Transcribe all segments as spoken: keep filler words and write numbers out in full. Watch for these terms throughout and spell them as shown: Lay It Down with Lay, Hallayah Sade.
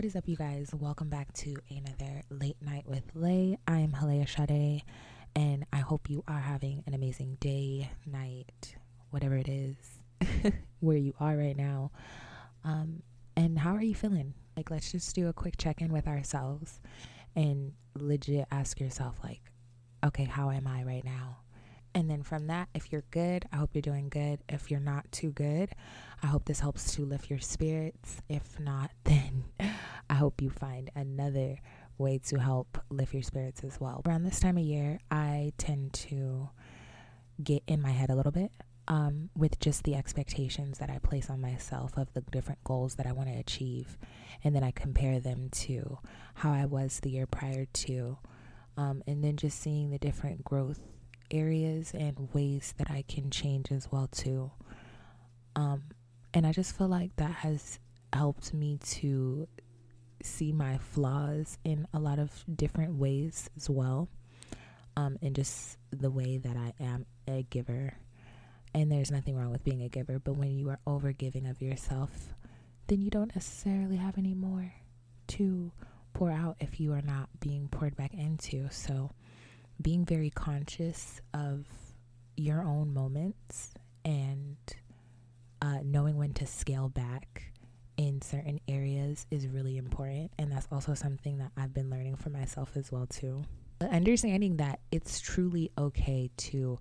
What is up, you guys? Welcome back to another Late Night with Lay. I am Hallayah Sade, and I hope you are having an amazing day, night, whatever it is, where you are right now. Um, and how are you feeling? Like, let's just do a quick check-in with ourselves and legit ask yourself, like, okay, how am I right now? And then from that, if you're good, I hope you're doing good. If you're not too good, I hope this helps to lift your spirits. If not, then I hope you find another way to help lift your spirits as well. Around this time of year, I tend to get in my head a little bit um, with just the expectations that I place on myself of the different goals that I want to achieve. And then I compare them to how I was the year prior to. Um, and then just seeing the different growth areas and ways that I can change as well too. Um, and I just feel like that has helped me to see my flaws in a lot of different ways as well, um, and just the way that I am a giver. And there's nothing wrong with being a giver, but when you are over giving of yourself, then you don't necessarily have any more to pour out if you are not being poured back into. So being very conscious of your own moments and uh, knowing when to scale back in certain areas is really important, and that's also something that I've been learning for myself as well too. But understanding that it's truly okay to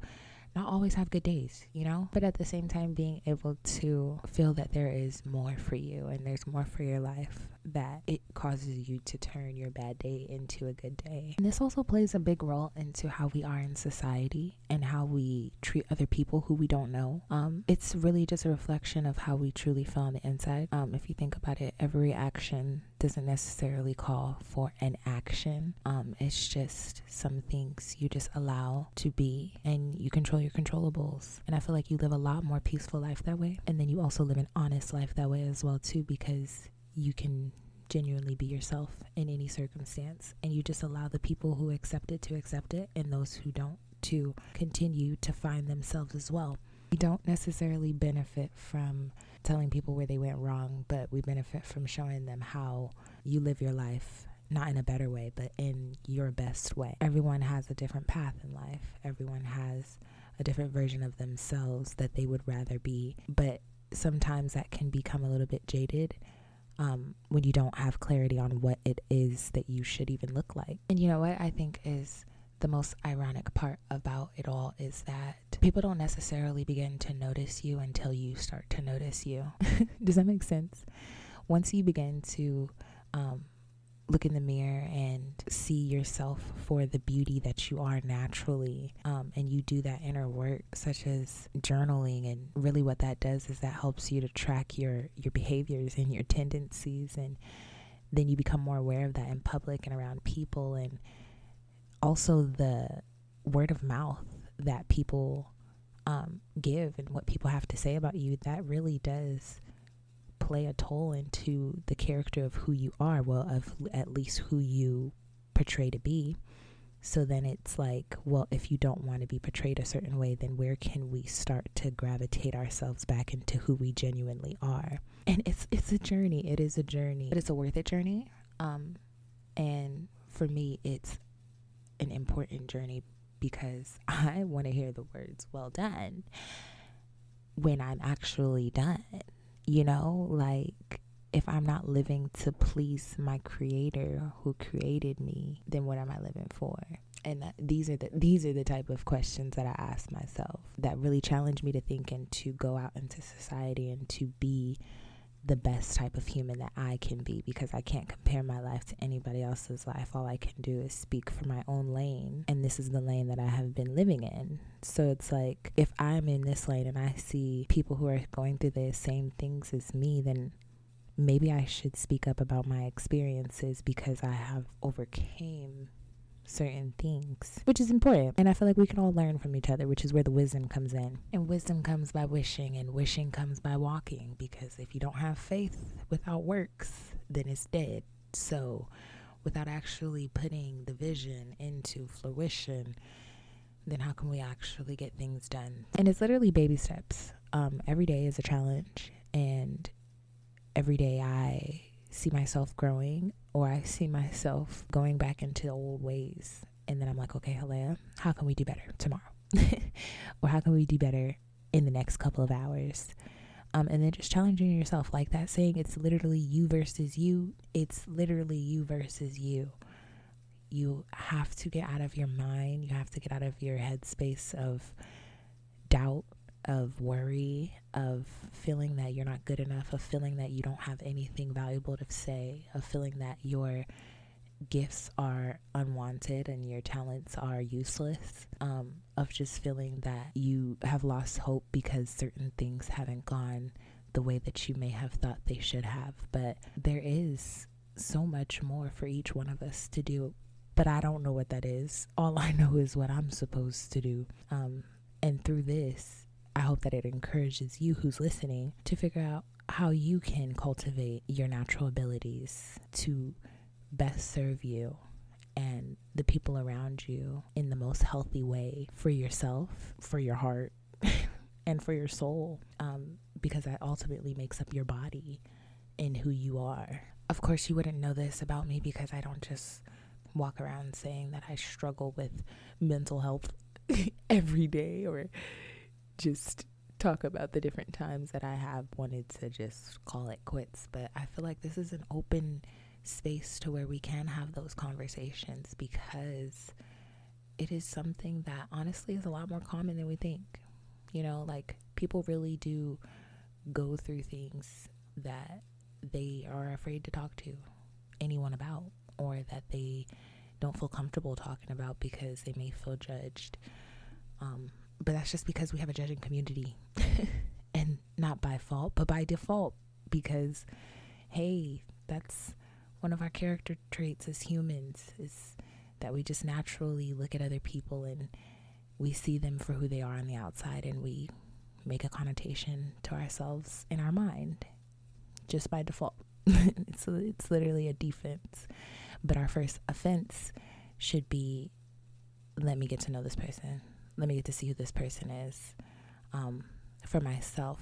not always have good days, you know, but at the same time being able to feel that there is more for you and there's more for your life, that it causes you to turn your bad day into a good day. And this also plays a big role into how we are in society and how we treat other people who we don't know. Um, it's really just a reflection of how we truly feel on the inside. Um, if you think about it, every action doesn't necessarily call for an action. Um, it's just some things you just allow to be, and you control your controllables. And I feel like you live a lot more peaceful life that way. And then you also live an honest life that way as well too, because you can genuinely be yourself in any circumstance, and you just allow the people who accept it to accept it, and those who don't to continue to find themselves as well. We don't necessarily benefit from telling people where they went wrong, but we benefit from showing them how you live your life, not in a better way, but in your best way. Everyone has a different path in life. Everyone has a different version of themselves that they would rather be, but sometimes that can become a little bit jaded Um, when you don't have clarity on what it is that you should even look like. And you know what I think is the most ironic part about it all is that people don't necessarily begin to notice you until you start to notice you. Does that make sense? Once you begin to um, look in the mirror and see yourself for the beauty that you are naturally, um, and you do that inner work such as journaling, and really what that does is that helps you to track your your behaviors and your tendencies, and then you become more aware of that in public and around people, and also the word of mouth that people um, give and what people have to say about you, that really does play a toll into the character of who you are, well, of at least who you portray to be. So then it's like, well, if you don't want to be portrayed a certain way, then where can we start to gravitate ourselves back into who we genuinely are? And it's it's a journey. It is a journey, but it's a worth it journey. Um, and for me, it's an important journey because I want to hear the words, "Well done," when I'm actually done. You know, like, if I'm not living to please my creator who created me, then what am I living for? And that, these are the these are the type of questions that I ask myself that really challenge me to think and to go out into society and to be the best type of human that I can be, because I can't compare my life to anybody else's life. All I can do is speak for my own lane, and this is the lane that I have been living in. So it's like, if I'm in this lane and I see people who are going through the same things as me, then maybe I should speak up about my experiences because I have overcame certain things, which is important. And I feel like we can all learn from each other, which is where the wisdom comes in. And wisdom comes by wishing, and wishing comes by walking, because if you don't have faith without works, then it's dead. So without actually putting the vision into fruition, then how can we actually get things done? And it's literally baby steps. Um, every day is a challenge, and every day I see myself growing, or I see myself going back into the old ways. And then I'm like, okay, Hallayah, how can we do better tomorrow? Or how can we do better in the next couple of hours? Um, and then just challenging yourself. Like that saying, it's literally you versus you. It's literally you versus you. You have to get out of your mind. You have to get out of your headspace of doubt, of worry, of feeling that you're not good enough, of feeling that you don't have anything valuable to say, of feeling that your gifts are unwanted and your talents are useless, um, of just feeling that you have lost hope because certain things haven't gone the way that you may have thought they should have. But there is so much more for each one of us to do. But I don't know what that is. All I know is what I'm supposed to do. Um, and through this, I hope that it encourages you who's listening to figure out how you can cultivate your natural abilities to best serve you and the people around you in the most healthy way for yourself, for your heart, and for your soul, um, because that ultimately makes up your body and who you are. Of course, you wouldn't know this about me because I don't just walk around saying that I struggle with mental health every day, or just talk about the different times that I have wanted to just call it quits. But I feel like this is an open space to where we can have those conversations, because it is something that honestly is a lot more common than we think. You know, like, people really do go through things that they are afraid to talk to anyone about, or that they don't feel comfortable talking about because they may feel judged. Um, but that's just because we have a judging community and not by fault, but by default, because, hey, that's one of our character traits as humans, is that we just naturally look at other people and we see them for who they are on the outside, and we make a connotation to ourselves in our mind just by default. it's, it's literally a defense. But our first offense should be, let me get to know this person. Let me get to see who this person is um, for myself,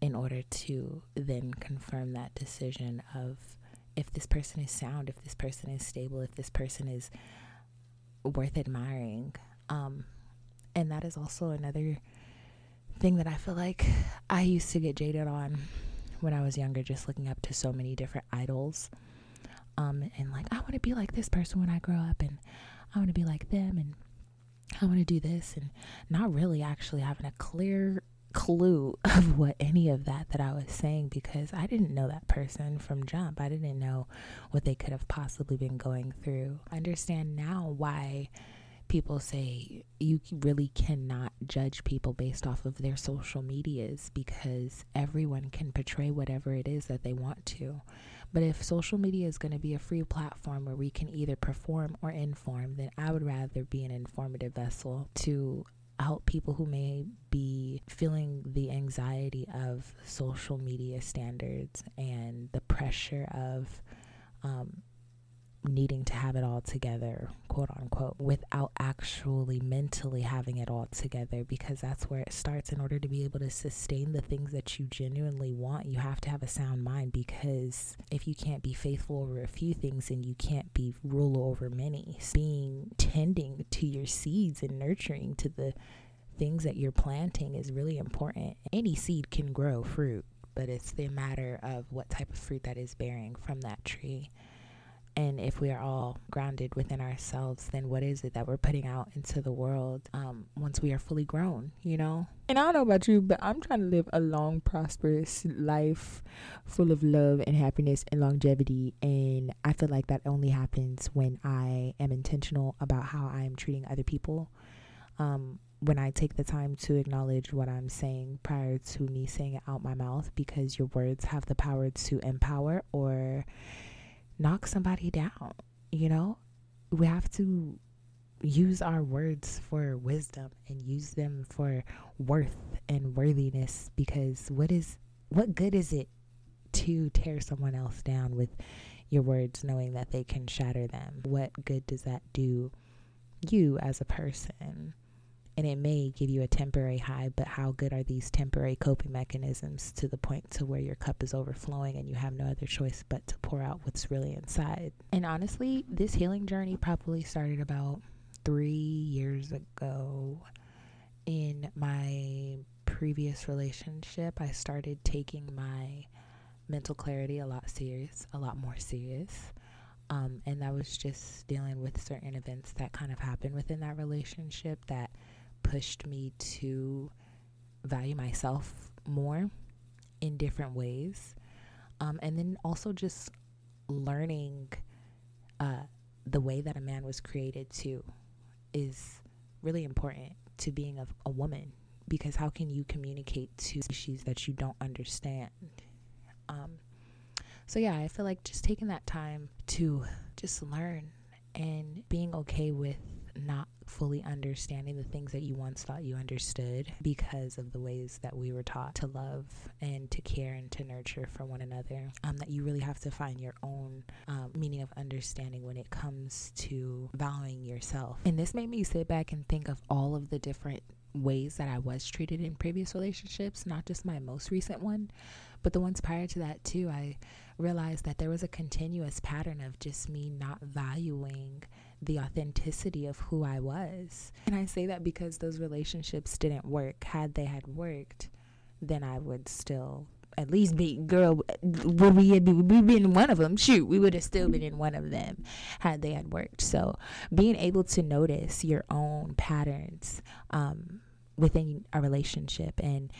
in order to then confirm that decision of, if this person is sound, if this person is stable, if this person is worth admiring. Um, and that is also another thing that I feel like I used to get jaded on when I was younger, just looking up to so many different idols. Um, and like, I want to be like this person when I grow up, and I want to be like them, and I want to do this, and not really actually having a clear clue of what any of that that I was saying, because I didn't know that person from jump. I didn't know what they could have possibly been going through. I understand now why people say you really cannot judge people based off of their social medias, because everyone can portray whatever it is that they want to. But if social media is going to be a free platform where we can either perform or inform, then I would rather be an informative vessel to help people who may be feeling the anxiety of social media standards and the pressure of um, needing to have it all together, quote unquote, without actually mentally having it all together, because that's where it starts. In order to be able to sustain the things that you genuinely want, you have to have a sound mind, because if you can't be faithful over a few things, then you can't be ruler over many. Being tending to your seeds and nurturing to the things that you're planting is really important. Any seed can grow fruit, but it's the matter of what type of fruit that is bearing from that tree. And if we are all grounded within ourselves, then what is it that we're putting out into the world um, once we are fully grown, you know? And I don't know about you, but I'm trying to live a long, prosperous life full of love and happiness and longevity. And I feel like that only happens when I am intentional about how I am treating other people. Um, when I take the time to acknowledge what I'm saying prior to me saying it out my mouth, because your words have the power to empower or knock somebody down. You know, we have to use our words for wisdom and use them for worth and worthiness, because what is what good is it to tear someone else down with your words, knowing that they can shatter them? What good does that do you as a person? and it may give you a temporary high, but how good are these temporary coping mechanisms to the point to where your cup is overflowing and you have no other choice but to pour out what's really inside? And honestly, this healing journey probably started about three years ago. In my previous relationship, I started taking my mental clarity a lot serious, a lot more serious. Um, and that was just dealing with certain events that kind of happened within that relationship that pushed me to value myself more in different ways. Um, and then also just learning uh, the way that a man was created too is really important to being a, a woman, because how can you communicate to species that you don't understand? Um, So yeah, I feel like just taking that time to just learn and being okay with not fully understanding the things that you once thought you understood because of the ways that we were taught to love and to care and to nurture for one another. Um, that you really have to find your own um, meaning of understanding when it comes to valuing yourself. And this made me sit back and think of all of the different ways that I was treated in previous relationships, not just my most recent one, but the ones prior to that too. I realized that there was a continuous pattern of just me not valuing the authenticity of who I was. And I say that because those relationships didn't work. Had they had worked, then I would still at least be, girl, would we have been in one of them? Shoot, we would have still been in one of them had they had worked. So being able to notice your own patterns um, within a relationship, and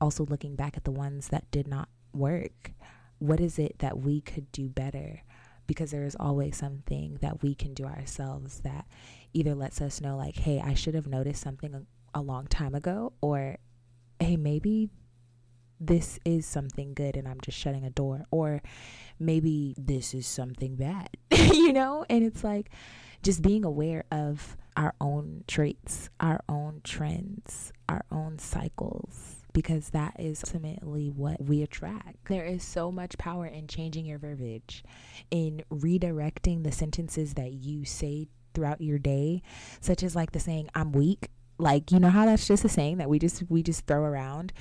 also looking back at the ones that did not work, what is it that we could do better? Because there is always something that we can do ourselves that either lets us know like, hey, I should have noticed something a long time ago, or hey, maybe this is something good and I'm just shutting a door, or maybe this is something bad, you know? And it's like just being aware of our own traits, our own trends, our own cycles, because that is ultimately what we attract. There is so much power in changing your verbiage, in redirecting the sentences that you say throughout your day, such as like the saying, I'm weak. Like, you know how that's just a saying that we just we just throw around?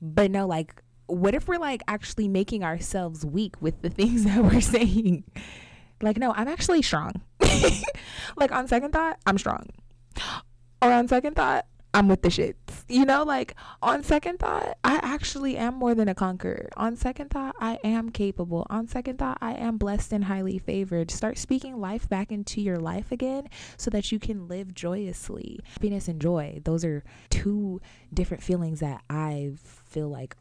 But no, like, what if we're like actually making ourselves weak with the things that we're saying? Like, no, I'm actually strong. Like, on second thought, I'm strong. Or on second thought, I'm with the shits. You know, like, on second thought, I actually am more than a conqueror. On second thought, I am capable. On second thought, I am blessed and highly favored. Start speaking life back into your life again so that you can live joyously. Happiness and joy, those are two different feelings that I feel like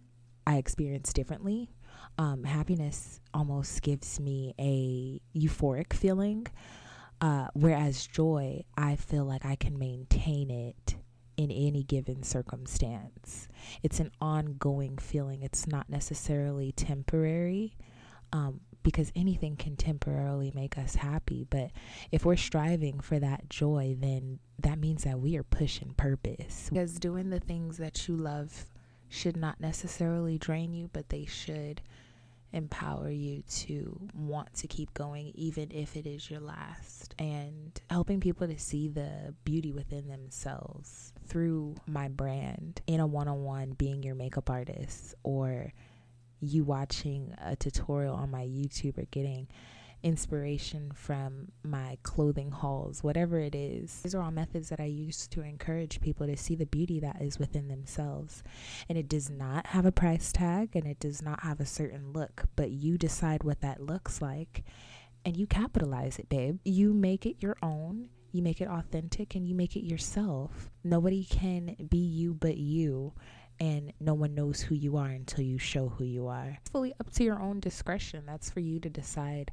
I experience differently. Um, happiness almost gives me a euphoric feeling, uh, whereas joy, I feel like I can maintain it in any given circumstance. It's an ongoing feeling. It's not necessarily temporary, um, because anything can temporarily make us happy. But if we're striving for that joy, then that means that we are pushing purpose. Because doing the things that you love should not necessarily drain you, but they should empower you to want to keep going, even if it is your last, and helping people to see the beauty within themselves through my brand in a one-on-one, being your makeup artist, or you watching a tutorial on my YouTube, or getting inspiration from my clothing hauls, whatever it is. These are all methods that I use to encourage people to see the beauty that is within themselves. And it does not have a price tag, and it does not have a certain look, but you decide what that looks like and you capitalize it, babe. You make it your own, you make it authentic, and you make it yourself. Nobody can be you but you. And no one knows who you are until you show who you are. It's fully up to your own discretion. That's for you to decide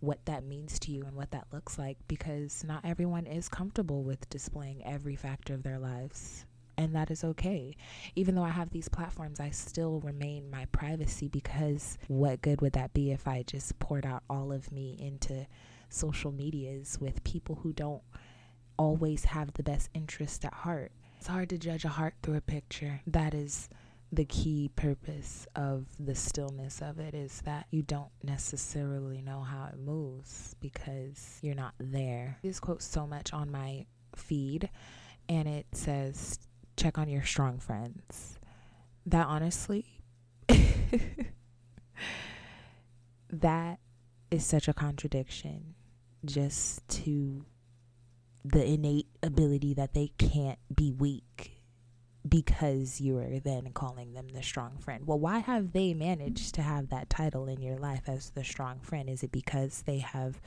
what that means to you and what that looks like, because not everyone is comfortable with displaying every factor of their lives. And that is okay. Even though I have these platforms, I still remain my privacy, because what good would that be if I just poured out all of me into social medias with people who don't always have the best interest at heart? It's hard to judge a heart through a picture. That is the key purpose of the stillness of it, is that you don't necessarily know how it moves because you're not there. This quotes so much on my feed, and it says, check on your strong friends. That honestly, that is such a contradiction just to the innate ability that they can't be weak because you are then calling them the strong friend. Well, why have they managed to have that title in your life as the strong friend? Is it because they have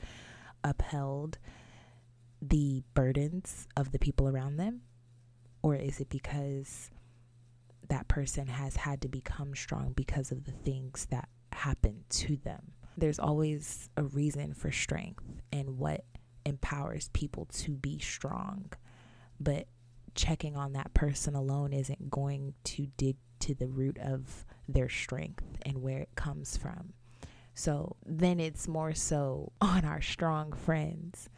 upheld the burdens of the people around them? Or is it because that person has had to become strong because of the things that happen to them? There's always a reason for strength and what empowers people to be strong. But checking on that person alone isn't going to dig to the root of their strength and where it comes from. So then it's more so on our strong friends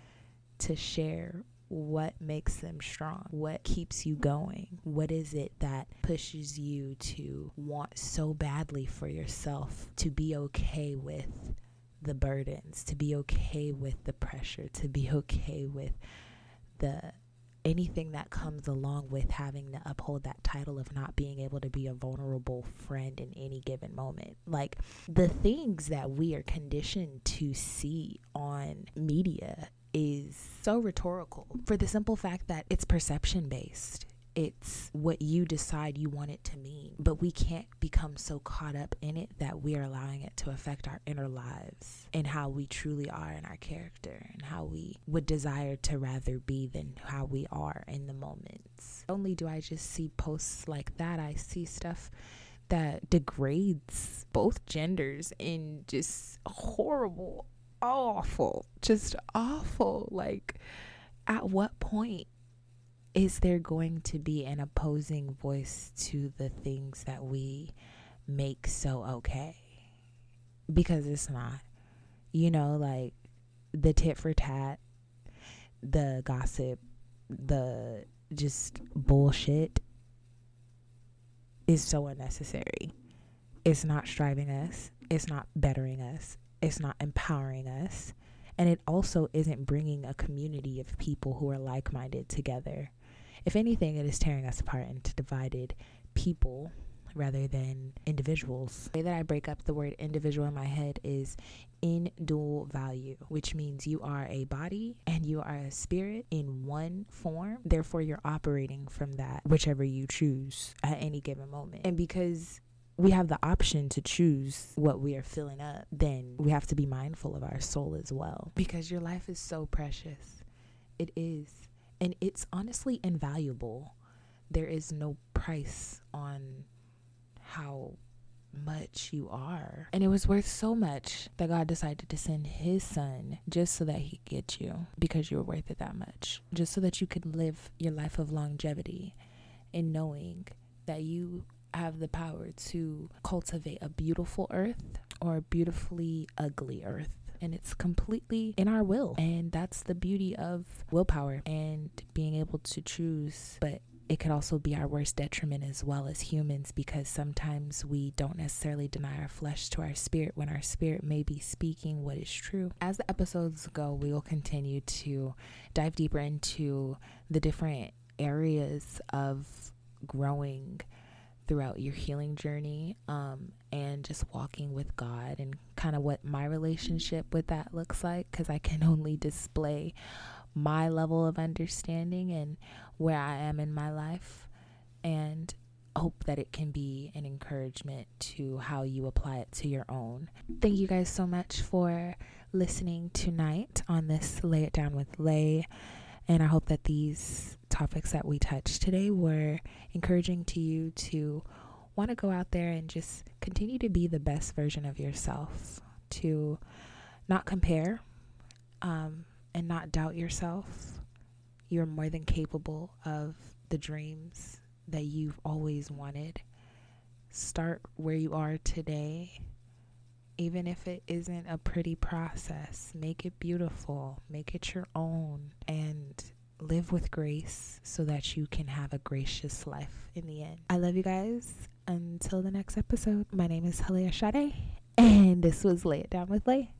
to share what makes them strong, what keeps you going, what is it that pushes you to want so badly for yourself to be okay with the burdens, to be okay with the pressure, to be okay with the anything that comes along with having to uphold that title of not being able to be a vulnerable friend in any given moment. Like the things that we are conditioned to see on media is so rhetorical for the simple fact that it's perception based. It's what you decide you want it to mean, but we can't become so caught up in it that we are allowing it to affect our inner lives and how we truly are in our character and how we would desire to rather be than how we are in the moments. Not only do I just see posts like that, I see stuff that degrades both genders in just horrible, awful, just awful. Like, at what point is there going to be an opposing voice to the things that we make so okay? Because it's not, you know, like the tit for tat, the gossip, the just bullshit is so unnecessary. It's not striving us. It's not bettering us. It's not empowering us. And it also isn't bringing a community of people who are like-minded together. If anything, it is tearing us apart into divided people rather than individuals. The way that I break up the word individual in my head is in dual value, which means you are a body and you are a spirit in one form. Therefore, you're operating from that, whichever you choose at any given moment. And because we have the option to choose what we are filling up, then we have to be mindful of our soul as well. Because your life is so precious. It is. And it's honestly invaluable. There is no price on how much you are. And it was worth so much that God decided to send his son just so that he could get you, because you were worth it that much. Just so that you could live your life of longevity in knowing that you have the power to cultivate a beautiful earth or a beautifully ugly earth. And it's completely in our will. And that's the beauty of willpower and being able to choose. But it could also be our worst detriment as well as humans, because sometimes we don't necessarily deny our flesh to our spirit when our spirit may be speaking what is true. As the episodes go, we will continue to dive deeper into the different areas of growing throughout your healing journey, um, and just walking with God, and kind of what my relationship with that looks like, because I can only display my level of understanding and where I am in my life, and hope that it can be an encouragement to how you apply it to your own. Thank you guys so much for listening tonight on this Lay It Down with Lay. And I hope that these topics that we touched today were encouraging to you to want to go out there and just continue to be the best version of yourself, to not compare, um, and not doubt yourself. You're more than capable of the dreams that you've always wanted. Start where you are today. Even if it isn't a pretty process, make it beautiful, make it your own, and live with grace so that you can have a gracious life in the end. I love you guys. Until the next episode, my name is Hallayah Sade, and this was Lay It Down with Lay.